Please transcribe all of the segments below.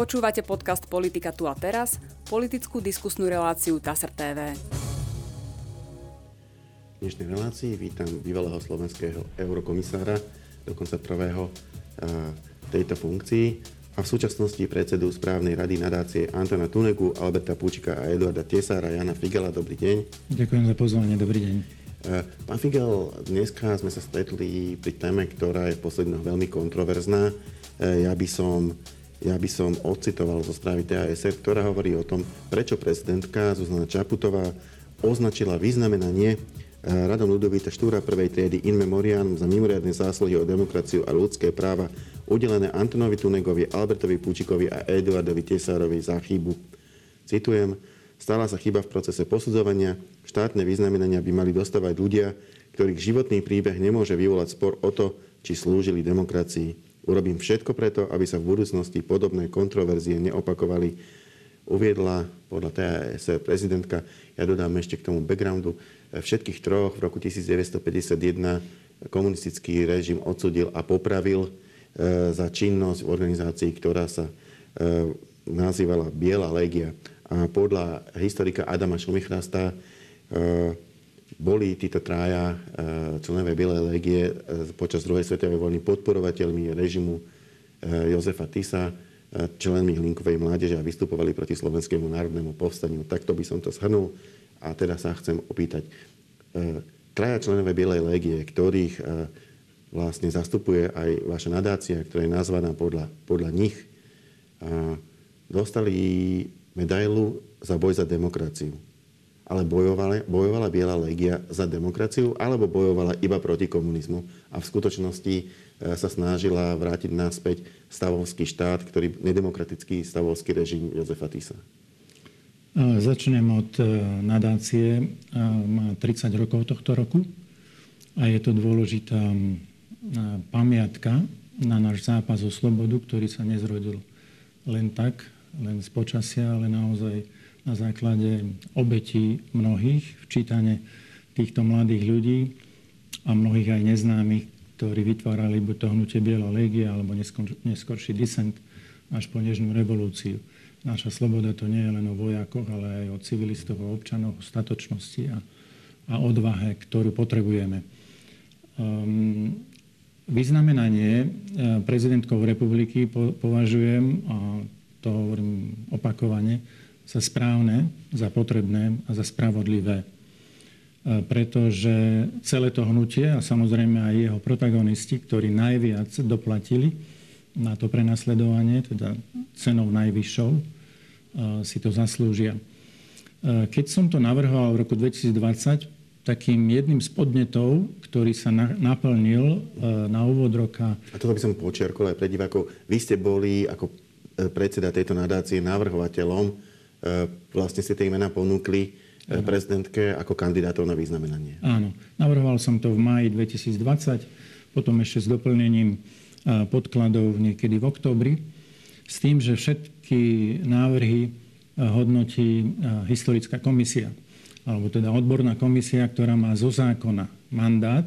Počúvate podcast Politika tu a teraz, politickú diskusnú reláciu TASR TV. V dnešnej relácii vítam bývalého slovenského eurokomisára, dokonca prvého tejto funkcii a v súčasnosti predsedu správnej rady nadácie Anténa Túnegu, Alberta Púčika a Eduarda Tesára, Jána Figala. Dobrý deň. Ďakujem za pozvanie. Dobrý deň. Pán Figal, dneska sme sa stretli pri téme, ktorá je poslednou veľmi kontroverzná. Ja by som odcitoval zo správy TASR, ktorá hovorí o tom, prečo prezidentka Zuzana Čaputová označila vyznamenanie radom Ľudovíta Štúra prvej triedy in memoriam za mimoriadne zásluhy o demokraciu a ľudské práva udelené Antonovi Tunegovi, Albertovi Púčikovi a Eduardovi Tesárovi za chybu. Citujem: "Stala sa chyba v procese posudzovania. Štátne vyznamenania by mali dostávať ľudia, ktorých životný príbeh nemôže vyvolať spor o to, či slúžili demokracii. Urobím všetko preto, aby sa v budúcnosti podobné kontroverzie neopakovali," uviedla podľa TASR prezidentka. Ja dodám ešte k tomu backgroundu. Všetkých troch v roku 1951 komunistický režim odsudil a popravil za činnosť v organizácii, ktorá sa nazývala Biela legia. A podľa historika Adama Šumichrasta boli títo traja členové Bielej legie počas druhej svetovej vojny podporovateľmi režimu Jozefa Tisa, členmi Hlinkovej mládeže a vystupovali proti slovenskému národnému povstaniu. Takto by som to shrnul a teda sa chcem opýtať. Traja členové Bielej legie, ktorých vlastne zastupuje aj vaša nadácia, ktorá je nazvaná podľa nich, dostali medailu za boj za demokraciu. Ale bojovala Biela legia za demokraciu, alebo bojovala iba proti komunizmu a v skutočnosti sa snažila vrátiť naspäť stavovský štát, ktorý nedemokratický stavovský režim Jozefa Tisa? Začnem od nadácie. Má 30 rokov tohto roku a je to dôležitá pamiatka na náš zápas o slobodu, ktorý sa nezrodil len tak, len z počasia, ale naozaj na základe obetí mnohých, včítane týchto mladých ľudí a mnohých aj neznámych, ktorí vytvárali buď to hnutie Biela legia, alebo neskorší disent až po nežnú revolúciu. Naša sloboda to nie je len o vojakoch, ale aj o civilistov, o občanoch, o statočnosti a odvahe, ktorú potrebujeme. Vyznamenanie prezidentkou republiky považujem, a to hovorím opakovane, za správne, za potrebné a za spravodlivé. Pretože celé to hnutie a samozrejme aj jeho protagonisti, ktorí najviac doplatili na to prenasledovanie, teda cenou najvyššou, si to zaslúžia. Keď som to navrhoval v roku 2020, takým jedným z podnetov, ktorý sa naplnil na úvod roka... A toto by som počiarkol aj pre divákov. Vy ste boli ako predseda tejto nadácie navrhovateľom, vlastne ste tie imena ponúkli prezidentke ako kandidátov na vyznamenanie. Áno, navrhoval som to v máji 2020, potom ešte s doplnením podkladov niekedy v októbri, s tým, že všetky návrhy hodnotí historická komisia, alebo teda odborná komisia, ktorá má zo zákona mandát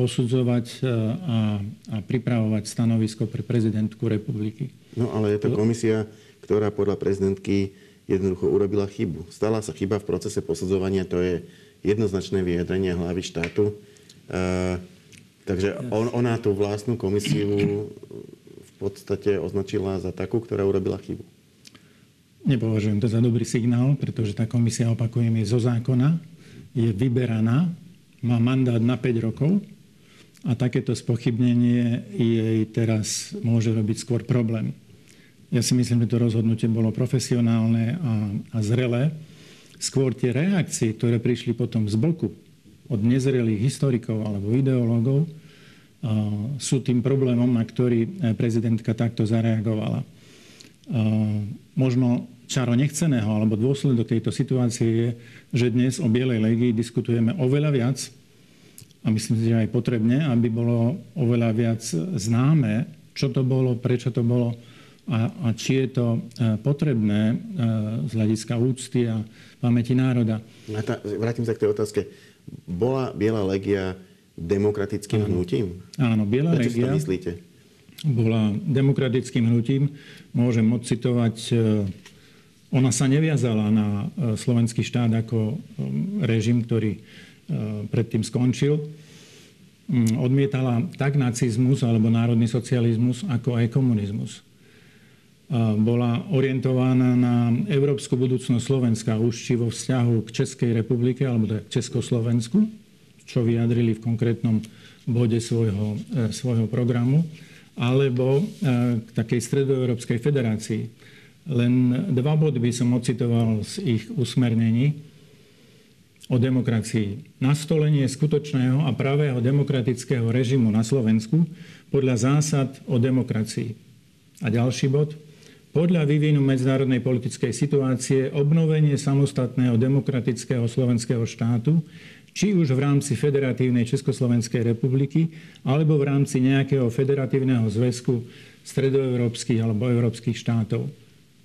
posudzovať a pripravovať stanovisko pre prezidentku republiky. No ale je to komisia, ktorá podľa prezidentky jednoducho urobila chybu. Stala sa chyba v procese posudzovania, to je jednoznačné vyjadrenie hlavy štátu. Takže ona tú vlastnú komisiu v podstate označila za takú, ktorá urobila chybu. Nepovažujem to za dobrý signál, pretože tá komisia, opakujem, je zo zákona, je vyberaná, má mandát na 5 rokov, a takéto spochybnenie jej teraz môže robiť skôr problém. Ja si myslím, že to rozhodnutie bolo profesionálne a zrelé. Skôr tie reakcie, ktoré prišli potom z boku od nezrelých historikov alebo ideológov, sú tým problémom, na ktorý prezidentka takto zareagovala. Možno čaro nechceného alebo dôsledok tejto situácie je, že dnes o Bielej legii diskutujeme oveľa viac, a myslím si, že aj potrebne, aby bolo oveľa viac známe, čo to bolo, prečo to bolo a či je to potrebné z hľadiska úcty a pamäti národa. Vrátim sa k tej otázke. Bola Biela legia demokratickým hnutím? Áno, Biela legia... Čo si to myslíte? bola demokratickým hnutím, môžem odcitovať, ona sa neviazala na slovenský štát ako režim, ktorý predtým skončil. Odmietala tak nacizmus alebo národný socializmus, ako aj komunizmus. Bola orientovaná na európsku budúcnosť Slovenska už či vo vzťahu k Českej republike alebo k Československu, čo vyjadrili v konkrétnom bode svojho programu, alebo k takej stredoeurópskej federácii. Len dva body by som ocitoval z ich usmernení o demokracii. Nastolenie skutočného a pravého demokratického režimu na Slovensku podľa zásad o demokracii. A ďalší bod. Podľa vývinu medzinárodnej politickej situácie obnovenie samostatného demokratického slovenského štátu, či už v rámci federatívnej Československej republiky, alebo v rámci nejakého federatívneho zväzku stredoeurópskych alebo európskych štátov.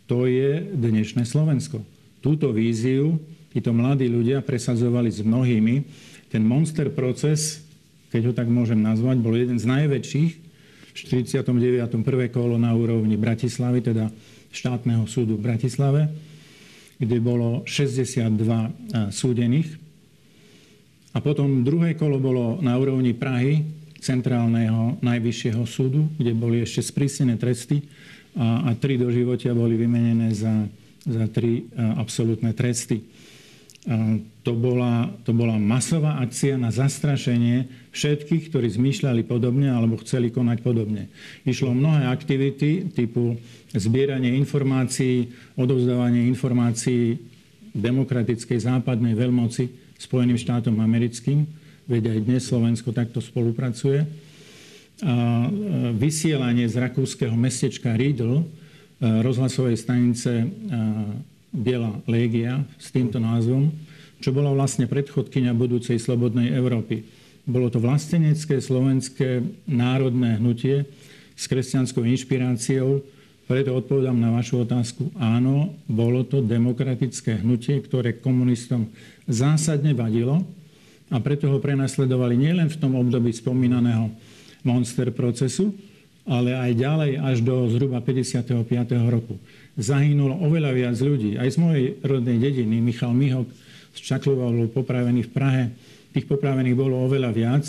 To je dnešné Slovensko. Túto víziu títo mladí ľudia presadzovali s mnohými. Ten monster proces, keď ho tak môžem nazvať, bol jeden z najväčších v 49. prvé kolo na úrovni Bratislavy, teda štátneho súdu v Bratislave, kde bolo 62 súdených. A potom druhé kolo bolo na úrovni Prahy, centrálneho najvyššieho súdu, kde boli ešte sprísnené tresty a 3 doživotia boli vymenené za 3 absolútne tresty. To bola masová akcia na zastrašenie všetkých, ktorí zmýšľali podobne alebo chceli konať podobne. Išlo o mnohé aktivity typu zbieranie informácií, odovzdávanie informácií demokratickej západnej veľmoci Spojeným štátom americkým, veď aj dnes Slovensko takto spolupracuje. Vysielanie z rakúskeho mestečka Riedl rozhlasovej stanice Biela legia s týmto názvom, čo bola vlastne predchodkyňa budúcej slobodnej Európy. Bolo to vlastenecké slovenské národné hnutie s kresťanskou inšpiráciou, preto odpovedám na vašu otázku. Áno, bolo to demokratické hnutie, ktoré komunistom zásadne vadilo a preto ho prenasledovali nielen v tom období spomínaného monster procesu, ale aj ďalej až do zhruba 55. roku. Zahynulo oveľa viac ľudí. Aj z mojej rodnej dediny, Michal Mihok z Čaklovaolu, popravený v Prahe, tých popravených bolo oveľa viac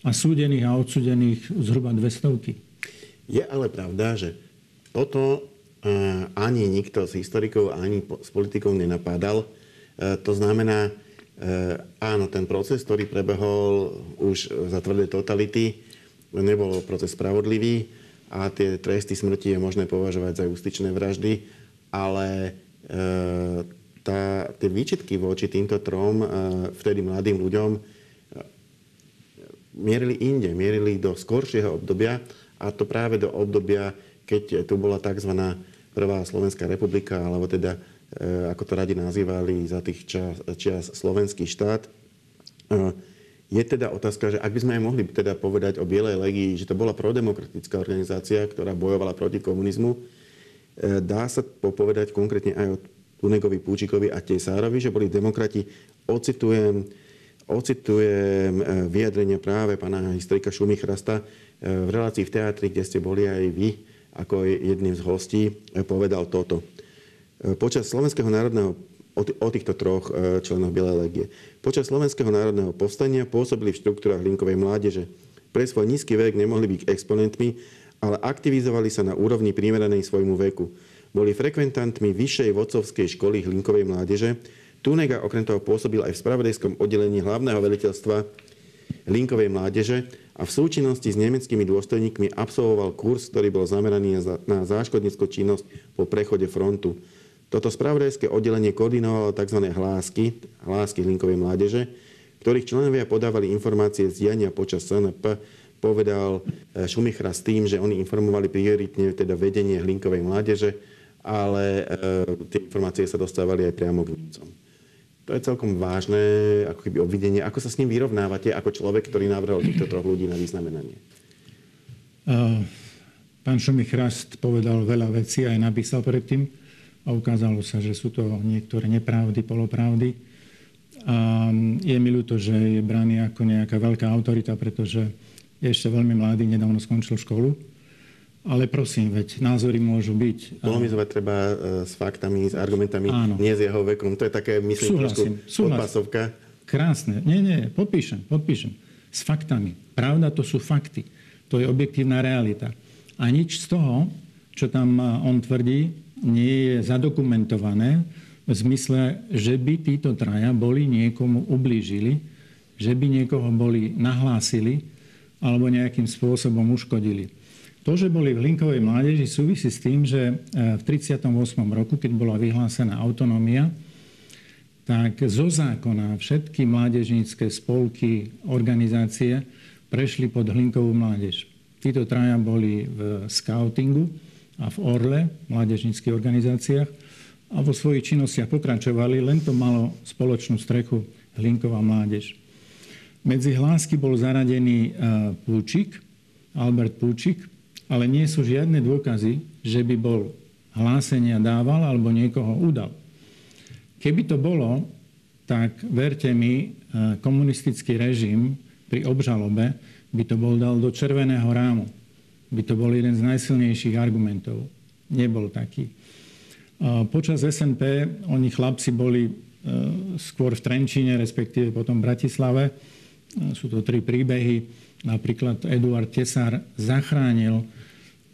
a súdených a odsudených zhruba 200. Je ale pravda, že toto ani nikto z historikov, ani z politikov nenapádal. To znamená, áno, ten proces, ktorý prebehol už za tvrdé totality, nebol proces spravodlivý, a tie tresty smrti je možné považovať za justičné vraždy, ale tie výčitky voči týmto trom vtedy mladým ľuďom mierili inde, mierili do skoršieho obdobia, a to práve do obdobia, keď tu bola tzv. Prvá Slovenská republika, alebo teda, ako to radi nazývali za tých čias slovenský štát. Je teda otázka, že ak by sme aj mohli teda povedať o Bielej legii, že to bola prodemokratická organizácia, ktorá bojovala proti komunizmu, dá sa povedať konkrétne aj o Tunegovi, Púčikovi a Tesárovi, že boli demokrati. Ocitujem vyjadrenie práve pána historika Šumichrasta v relácii v teatri, kde ste boli aj vy, ako jedným z hostí, povedal toto. Počas Slovenského národného o týchto troch členov Bielej legie. Počas Slovenského národného povstania pôsobili v štruktúrách Linkovej mládeže. Pre svoj nízky vek nemohli byť exponentmi, ale aktivizovali sa na úrovni primeranej svojmu veku. Boli frekventantmi vyššej vodcovskej školy Linkovej mládeže. Tunega okrem toho pôsobil aj v spravodajskom oddelení hlavného veliteľstva Linkovej mládeže a v súčinnosti s nemeckými dôstojníkmi absolvoval kurz, ktorý bol zameraný na záškodnícku činnosť po prechode frontu. Toto spravodajské oddelenie koordinovalo tzv. hlásky Linkovej mládeže, ktorých členovia podávali informácie z diania počas SNP, povedal Šumichrast s tým, že oni informovali prioritne teda vedenie Linkovej mládeže, ale tie informácie sa dostávali aj priamo k Nemcom. To je celkom vážne ako keby obvinenie. Ako sa s ním vyrovnávate ako človek, ktorý navrhol týchto troch ľudí na vyznamenanie? Pán Šumichrast povedal veľa vecí, aj napísal predtým. A ukázalo sa, že sú to niektoré nepravdy, polopravdy. A je mi ľúto, že je braný ako nejaká veľká autorita, pretože je ešte veľmi mladý, nedávno skončil školu. Ale prosím, veď názory môžu byť... Polemizovať treba s faktami, s argumentami, áno. Nie s jeho vekom. To je také, myslím, trošku podpasovka. Krásne. Nie, podpíšem. S faktami. Pravda, to sú fakty. To je objektívna realita. A nič z toho, čo tam on tvrdí, nie je zadokumentované v zmysle, že by títo traja boli niekomu ublížili, že by niekoho boli nahlásili alebo nejakým spôsobom uškodili. To, že boli v Hlinkovej mládeži, súvisí s tým, že v 38. roku, keď bola vyhlásená autonómia, tak zo zákona všetky mládežnícke spolky, organizácie prešli pod Hlinkovú mládež. Títo traja boli v skautingu a v Orle, mládežníckych organizáciách, a vo svojich činnostiach pokračovali, len to malo spoločnú strechu Hlinková mládež. Medzi hlásky bol zaradený Púčik, Albert Púčik, ale nie sú žiadne dôkazy, že by bol hlásenia dával alebo niekoho udal. Keby to bolo, tak verte mi, komunistický režim pri obžalobe by to bol dal do červeného rámu. By to bol jeden z najsilnejších argumentov. Nebol taký. Počas SNP oni chlapci boli skôr v Trenčíne, respektíve potom v Bratislave. Sú to tri príbehy. Napríklad Eduard Tesár zachránil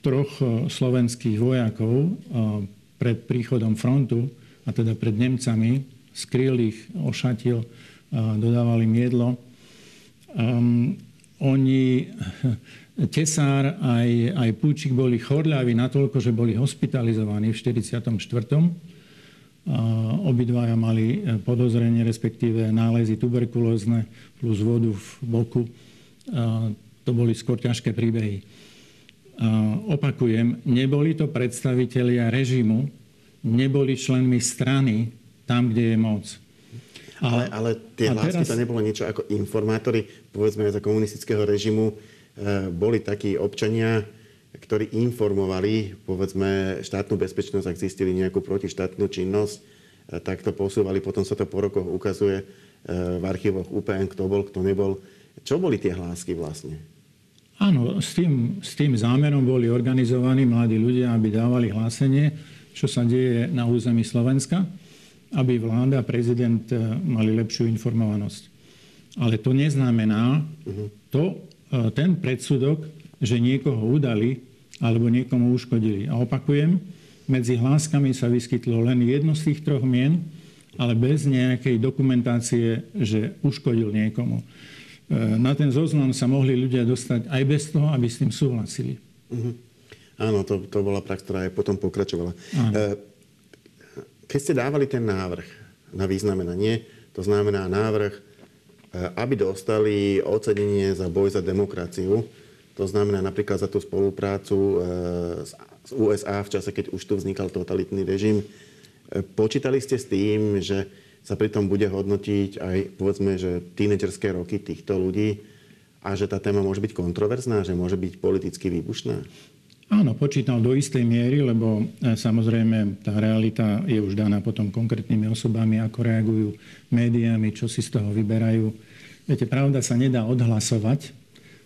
troch slovenských vojakov pred príchodom frontu, a teda pred Nemcami, skryl ich, ošatil, dodával im jedlo. Tesár aj Púčik boli chorľaví natoľko, že boli hospitalizovaní v 44. Obidvaja mali podozrenie, respektíve nálezy tuberkulózne plus vodu v boku. To boli skôr ťažké príbehy. Opakujem, neboli to predstavitelia režimu, neboli členmi strany tam, kde je moc. Ale tie hlásky, teraz... to nebolo niečo ako informátori, povedzme, za komunistického režimu. Boli takí občania, ktorí informovali, povedzme, štátnu bezpečnosť, ak zistili nejakú protištátnu činnosť, tak to posúvali. Potom sa to po rokoch ukazuje v archívoch UPN, kto bol, kto nebol. Čo boli tie hlásky vlastne? Áno, s tým zámerom boli organizovaní mladí ľudia, aby dávali hlásenie, čo sa deje na území Slovenska, aby vláda a prezident mali lepšiu informovanosť. Ale to neznamená ten predsudok, že niekoho udali alebo niekomu uškodili. A opakujem, medzi hláskami sa vyskytlo len jedno z tých troch mien, ale bez nejakej dokumentácie, že uškodil niekomu. Na ten zoznam sa mohli ľudia dostať aj bez toho, aby s tým súhlasili. Áno, to bola prax, ktorá aj potom pokračovala. Keď ste dávali ten návrh na vyznamenanie, to znamená návrh, aby dostali ocenenie za boj za demokraciu, to znamená napríklad za tú spoluprácu s USA v čase, keď už tu vznikal totalitný režim, počítali ste s tým, že sa pritom bude hodnotiť aj, povedzme, že tínedžerské roky týchto ľudí a že tá téma môže byť kontroverzná, že môže byť politicky výbušná? Áno, počítal do istej miery, lebo samozrejme tá realita je už daná potom konkrétnymi osobami, ako reagujú médiami, čo si z toho vyberajú. Viete, pravda sa nedá odhlasovať,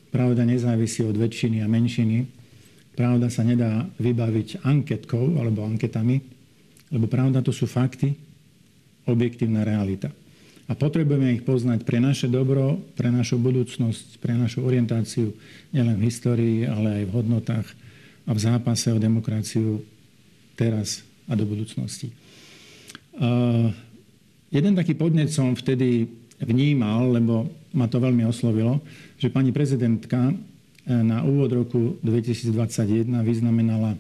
pravda nezávisí od väčšiny a menšiny, pravda sa nedá vybaviť anketkou alebo anketami, lebo pravda to sú fakty, objektívna realita. A potrebujeme ich poznať pre naše dobro, pre našu budúcnosť, pre našu orientáciu, nielen v histórii, ale aj v hodnotách a v zápase o demokraciu teraz a do budúcnosti. Jeden taký podnet som vtedy vnímal, lebo ma to veľmi oslovilo, že pani prezidentka na úvod roku 2021 vyznamenala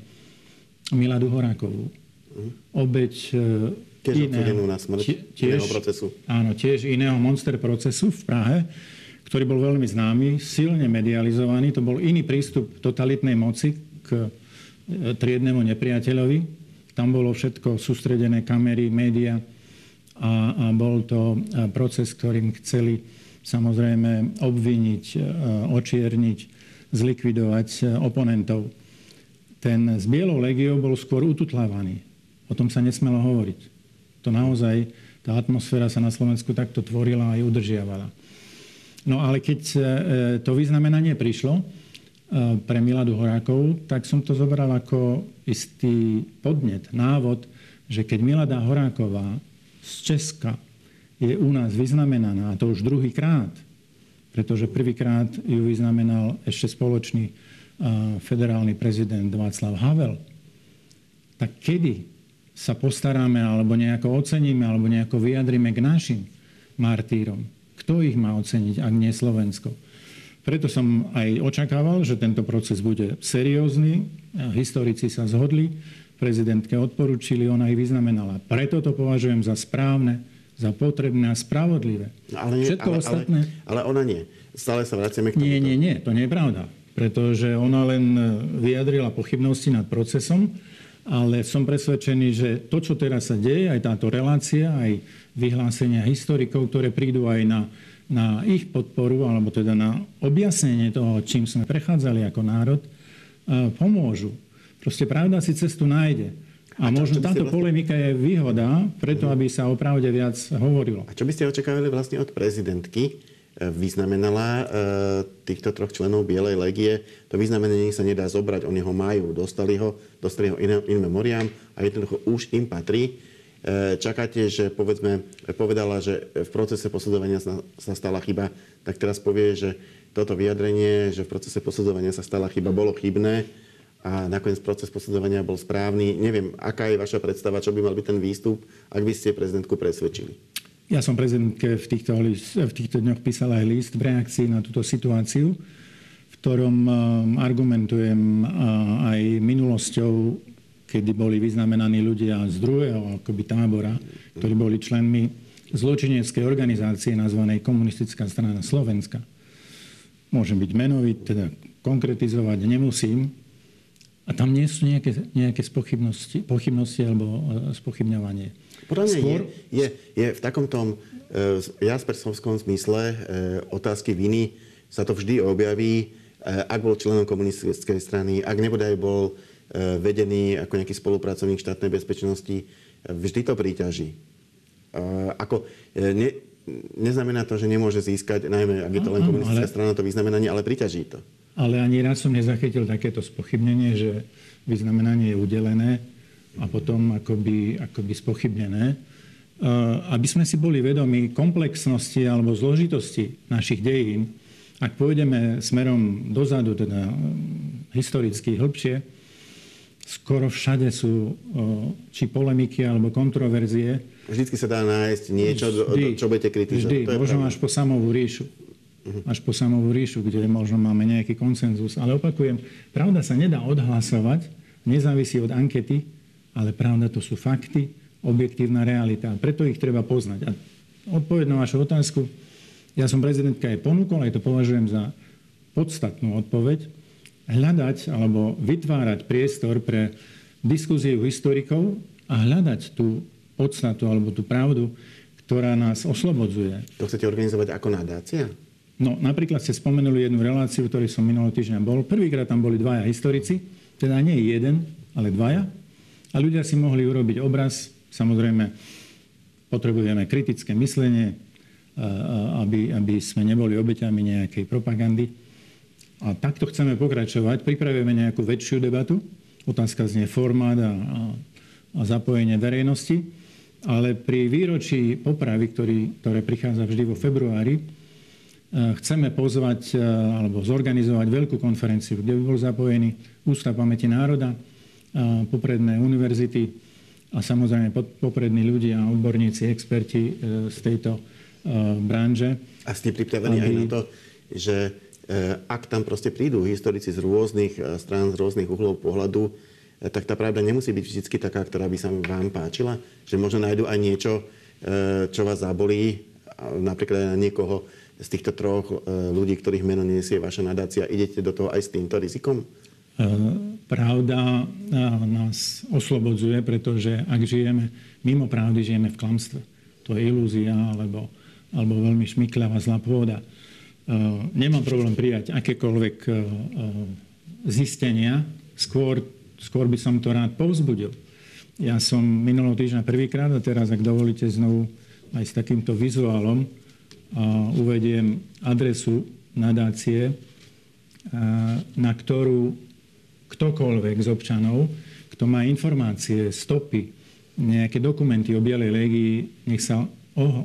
Miladu Horákovú. Obeť tiež odsudenú na smrť iného procesu. Áno, tiež iného monster procesu v Prahe, ktorý bol veľmi známy, silne medializovaný. To bol iný prístup totalitnej moci k triednemu nepriateľovi. Tam bolo všetko sústredené, kamery, média a bol to proces, ktorým chceli samozrejme obviniť, očierniť, zlikvidovať oponentov. Ten s Bielou legiou bol skôr ututlávaný. O tom sa nesmelo hovoriť. To naozaj, tá atmosféra sa na Slovensku takto tvorila a aj udržiavala. No ale keď to vyznamenanie prišlo, pre Miladu Horákovú, tak som to zobral ako istý podnet, návod, že keď Milada Horáková z Česka je u nás vyznamenaná, a to už druhýkrát, pretože prvýkrát ju vyznamenal ešte spoločný federálny prezident Václav Havel, tak kedy sa postaráme, alebo nejako oceníme, alebo nejako vyjadrime k našim martýrom? Kto ich má oceniť, ak nie Slovensko? Preto som aj očakával, že tento proces bude seriózny. Historici sa zhodli, prezidentke odporúčili, ona ich vyznamenala. Preto to považujem za správne, za potrebné a spravodlivé. Ale nie, všetko ostatné... Ale ona nie. Stále sa vraciame k tomu. Nie. To nie je pravda. Pretože ona len vyjadrila pochybnosti nad procesom, ale som presvedčený, že to, čo teraz sa deje, aj táto relácia, aj vyhlásenia historikov, ktoré prídu aj na ich podporu, alebo teda na objasnenie toho, čím sme prechádzali ako národ, pomôžu. Proste pravda si cestu nájde. A možno táto polemika je výhoda, preto aby sa o pravde viac hovorilo. A čo by ste očakávali vlastne od prezidentky? Vyznamenala týchto troch členov Bielej legie. To vyznamenanie sa nedá zobrať, oni ho majú, dostali ho in memoriam a jednoducho už im patrí. Čakáte, že povedala, že v procese posudzovania sa stala chyba, tak teraz povie, že toto vyjadrenie, že v procese posudzovania sa stala chyba, bolo chybné. A nakoniec proces posudzovania bol správny. Neviem, aká je vaša predstava, čo by mal byť ten výstup, ak by ste prezidentku presvedčili? Ja som prezidentke v týchto dňoch písal aj list v reakcii na túto situáciu, v ktorom argumentujem aj minulosťou, kedy boli vyznamenaní ľudia z druhého akoby tábora, ktorí boli členmi zločineckej organizácie nazvanej Komunistická strana Slovenska. Môžem byť menový, teda konkretizovať nemusím. A tam nie sú nejaké pochybnosti alebo spochybňovanie. Podľa mňa je v takom tom jaspersovskom zmysle otázky viny sa to vždy objaví, ak bol členom komunistickej strany, ak nebodaj bol vedený ako nejaký spolupracovník štátnej bezpečnosti, vždy to príťaží. Neznamená to, že nemôže získať, najmä ak je to len komunistická strana, to vyznamenanie, ale príťaží to. Ale ani raz som nezachytil takéto spochybnenie, že vyznamenanie je udelené a potom akoby spochybnené. Aby sme si boli vedomi komplexnosti alebo zložitosti našich dejín, ak pôjdeme smerom dozadu, teda historicky hlbšie, skoro všade sú či polemiky alebo kontroverzie. Vždycky sa dá nájsť niečo, čo budete kritizovať. Vždy, možno až po samovú ríšu. Kde možno máme nejaký konsenzus. Ale opakujem, pravda sa nedá odhlasovať, nezávisí od ankety, ale pravda to sú fakty, objektívna realita. Preto ich treba poznať. A odpoveď na vašu otázku, ja som prezidentka aj ponúkol, aj to považujem za podstatnú odpoveď, hľadať alebo vytvárať priestor pre diskuziu historikov a hľadať tú podstatu alebo tú pravdu, ktorá nás oslobodzuje. To chcete organizovať ako nadácia? No, napríklad ste spomenuli jednu reláciu, v ktorej som minulý týždeň bol. Prvýkrát tam boli dvaja historici, teda nie jeden, ale dvaja. A ľudia si mohli urobiť obraz. Samozrejme, potrebujeme kritické myslenie, aby sme neboli obeťami nejakej propagandy. A takto chceme pokračovať. Pripravíme nejakú väčšiu debatu. Otázka znie formát a zapojenie verejnosti. Ale pri výročí popravy, ktoré prichádza vždy vo februári, chceme pozvať alebo zorganizovať veľkú konferenciu, kde by bol zapojený Ústav pamäti národa, popredné univerzity a samozrejme poprední ľudia, odborníci, experti z tejto branže. A ste pripravení aj na to, že ak tam proste prídu historici z rôznych strán, z rôznych uhlov pohľadu, tak tá pravda nemusí byť vždy taká, ktorá by sa vám páčila? Že možno nájdu aj niečo, čo vás zabolí, napríklad na niekoho z týchto troch ľudí, ktorých meno nesie vaša nadácia, idete do toho aj s týmto rizikom? Pravda nás oslobodzuje, pretože ak žijeme mimo pravdy, žijeme v klamstve. To je ilúzia alebo veľmi šmykľavá zlá pôda. Nemám problém prijať akékoľvek zistenia. Skôr by som to rád povzbudil. Ja som minulého týždňa prvýkrát a teraz, ak dovolíte, znovu aj s takýmto vizuálom uvediem adresu nadácie na ktorú ktokoľvek z občanov, kto má informácie, stopy, nejaké dokumenty o Bielej legii, nech sa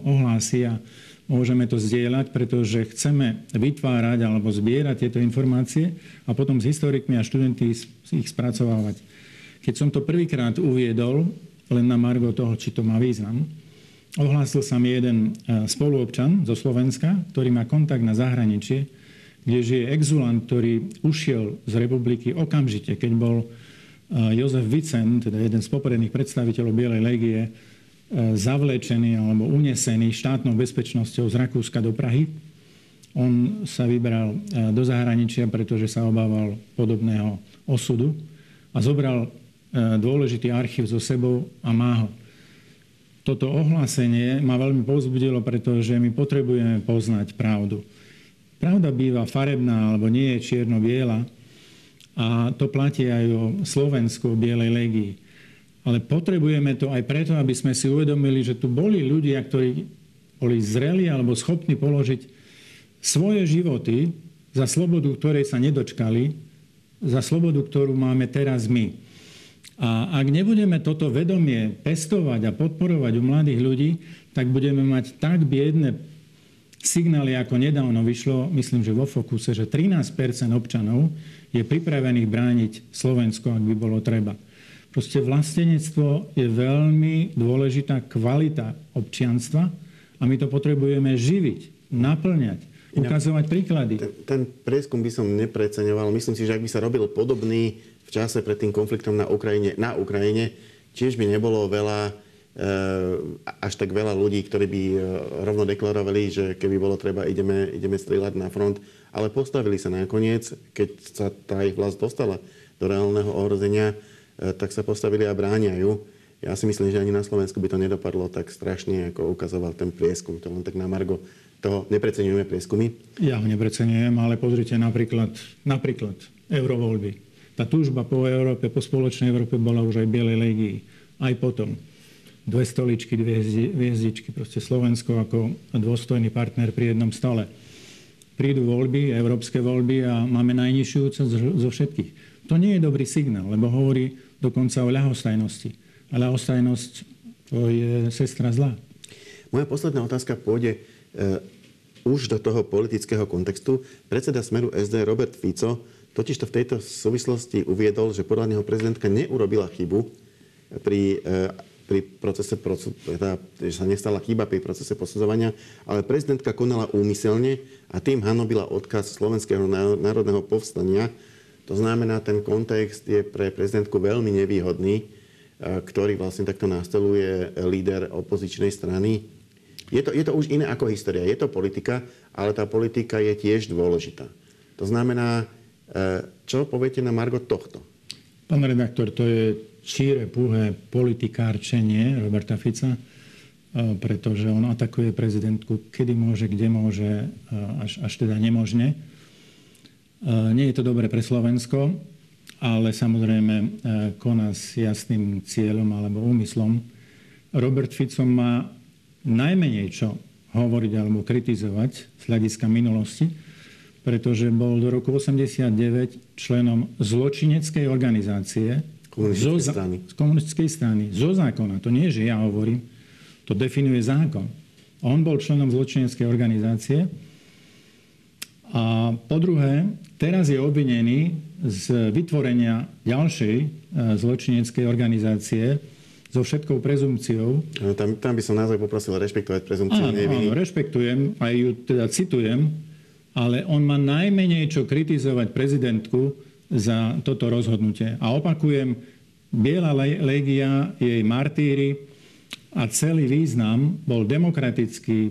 ohlási a môžeme to zdieľať, pretože chceme vytvárať alebo zbierať tieto informácie a potom s historikmi a študenti ich spracovávať. Keď som to prvýkrát uviedol, len na margo toho, či to má význam, ohlásil sa mi jeden spoluobčan zo Slovenska, ktorý má kontakt na zahraničie, kde žije exulant, ktorý ušiel z republiky okamžite, keď bol Jozef Vicent, teda jeden z popredných predstaviteľov Bielej legie, zavlečený alebo unesený štátnou bezpečnosťou z Rakúska do Prahy. On sa vybral do zahraničia, pretože sa obával podobného osudu a zobral dôležitý archív so sebou a má ho. Toto ohlásenie ma veľmi povzbudilo, pretože my potrebujeme poznať pravdu. Pravda býva farebná alebo nie je čierno-biela a to platí aj o Slovensku, o Bielej legii. Ale potrebujeme to aj preto, aby sme si uvedomili, že tu boli ľudia, ktorí boli zreli alebo schopní položiť svoje životy za slobodu, ktorej sa nedočkali, za slobodu, ktorú máme teraz my. A ak nebudeme toto vedomie pestovať a podporovať u mladých ľudí, tak budeme mať tak biedne signály, ako nedávno vyšlo, myslím, že vo Fokuse, že 13% občanov je pripravených brániť Slovensko, ak by bolo treba. Proste vlastenectvo je veľmi dôležitá kvalita občianstva a my to potrebujeme živiť, naplňať, ukazovať príklady. Ten prieskum by som nepreceňoval. Myslím si, že ak by sa robil podobný v čase pred tým konfliktom na Ukrajine tiež by nebolo veľa, až tak veľa ľudí, ktorí by rovno deklarovali, že keby bolo treba, ideme strieľať na front. Ale postavili sa nakoniec, keď sa tá ich vlast dostala do reálneho ohrozenia, tak sa postavili a bránia ju. Ja si myslím, že ani na Slovensku by to nedopadlo tak strašne, ako ukazoval ten prieskum. To len tak na margo toho. Nepreceňujeme prieskumy? Ja ho nepreceňujem, ale pozrite napríklad eurovoľby. Tá túžba po Európe, po spoločnej Európe bola už aj Bielej legii. Aj potom. Dve stoličky, dve hviezdičky. Proste Slovensko ako dôstojný partner pri jednom stole. Prídu voľby, európske voľby a máme najnižšiu účasť zo všetkých. To nie je dobrý signál, lebo hovorí dokonca o ľahostajnosti. A ľahostajnosť to je sestra zla. Moja posledná otázka pôjde už do toho politického kontextu. Predseda Smeru SD Robert Fico totižto v tejto súvislosti uviedol, že podľa neho prezidentka neurobila chybu pri procese, že sa nestala chyba pri procese posudzovania, ale prezidentka konala úmyselne a tým hanobila odkaz Slovenského národného povstania. To znamená, ten kontext je pre prezidentku veľmi nevýhodný, ktorý vlastne takto nastoluje líder opozičnej strany. Je to už iné ako história. Je to politika, ale tá politika je tiež dôležitá. To znamená, čo poviete na margo tohto? Pán redaktor, to je číre, puhé politikárčenie Roberta Fica, pretože on atakuje prezidentku kedy môže, kde môže, až teda nemožne. Nie je to dobre pre Slovensko, ale samozrejme koná s jasným cieľom alebo úmyslom. Robert Fico má najmenej čo hovoriť alebo kritizovať z hľadiska minulosti, pretože bol do roku 1989 členom zločineckej organizácie komunistickej strany. Zo zákona, to nie, že ja hovorím, to definuje zákon. On bol členom zločineckej organizácie. A po druhé, teraz je obvinený z vytvorenia ďalšej zločineckej organizácie so všetkou prezumciou. Tam by som naozaj poprosil rešpektovať prezumciu neviny. Áno, rešpektujem, aj ju teda citujem, ale on má najmenej čo kritizovať prezidentku za toto rozhodnutie. A opakujem, Biela legia, jej martýri a celý význam bol demokratický,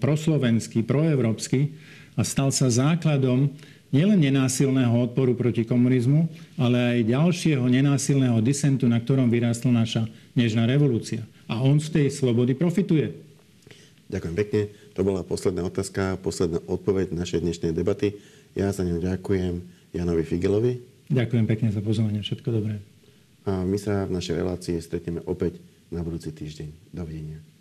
proslovenský, proeurópsky, a stal sa základom nielen nenásilného odporu proti komunizmu, ale aj ďalšieho nenásilného disentu, na ktorom vyrástla naša nežná revolúcia. A on z tej slobody profituje. Ďakujem pekne. To bola posledná otázka, posledná odpoveď našej dnešnej debaty. Ja za ňu ďakujem Jánovi Figalovi. Ďakujem pekne za pozvanie. Všetko dobré. A my sa v našej relácii stretneme opäť na budúci týždeň. Dovidenia.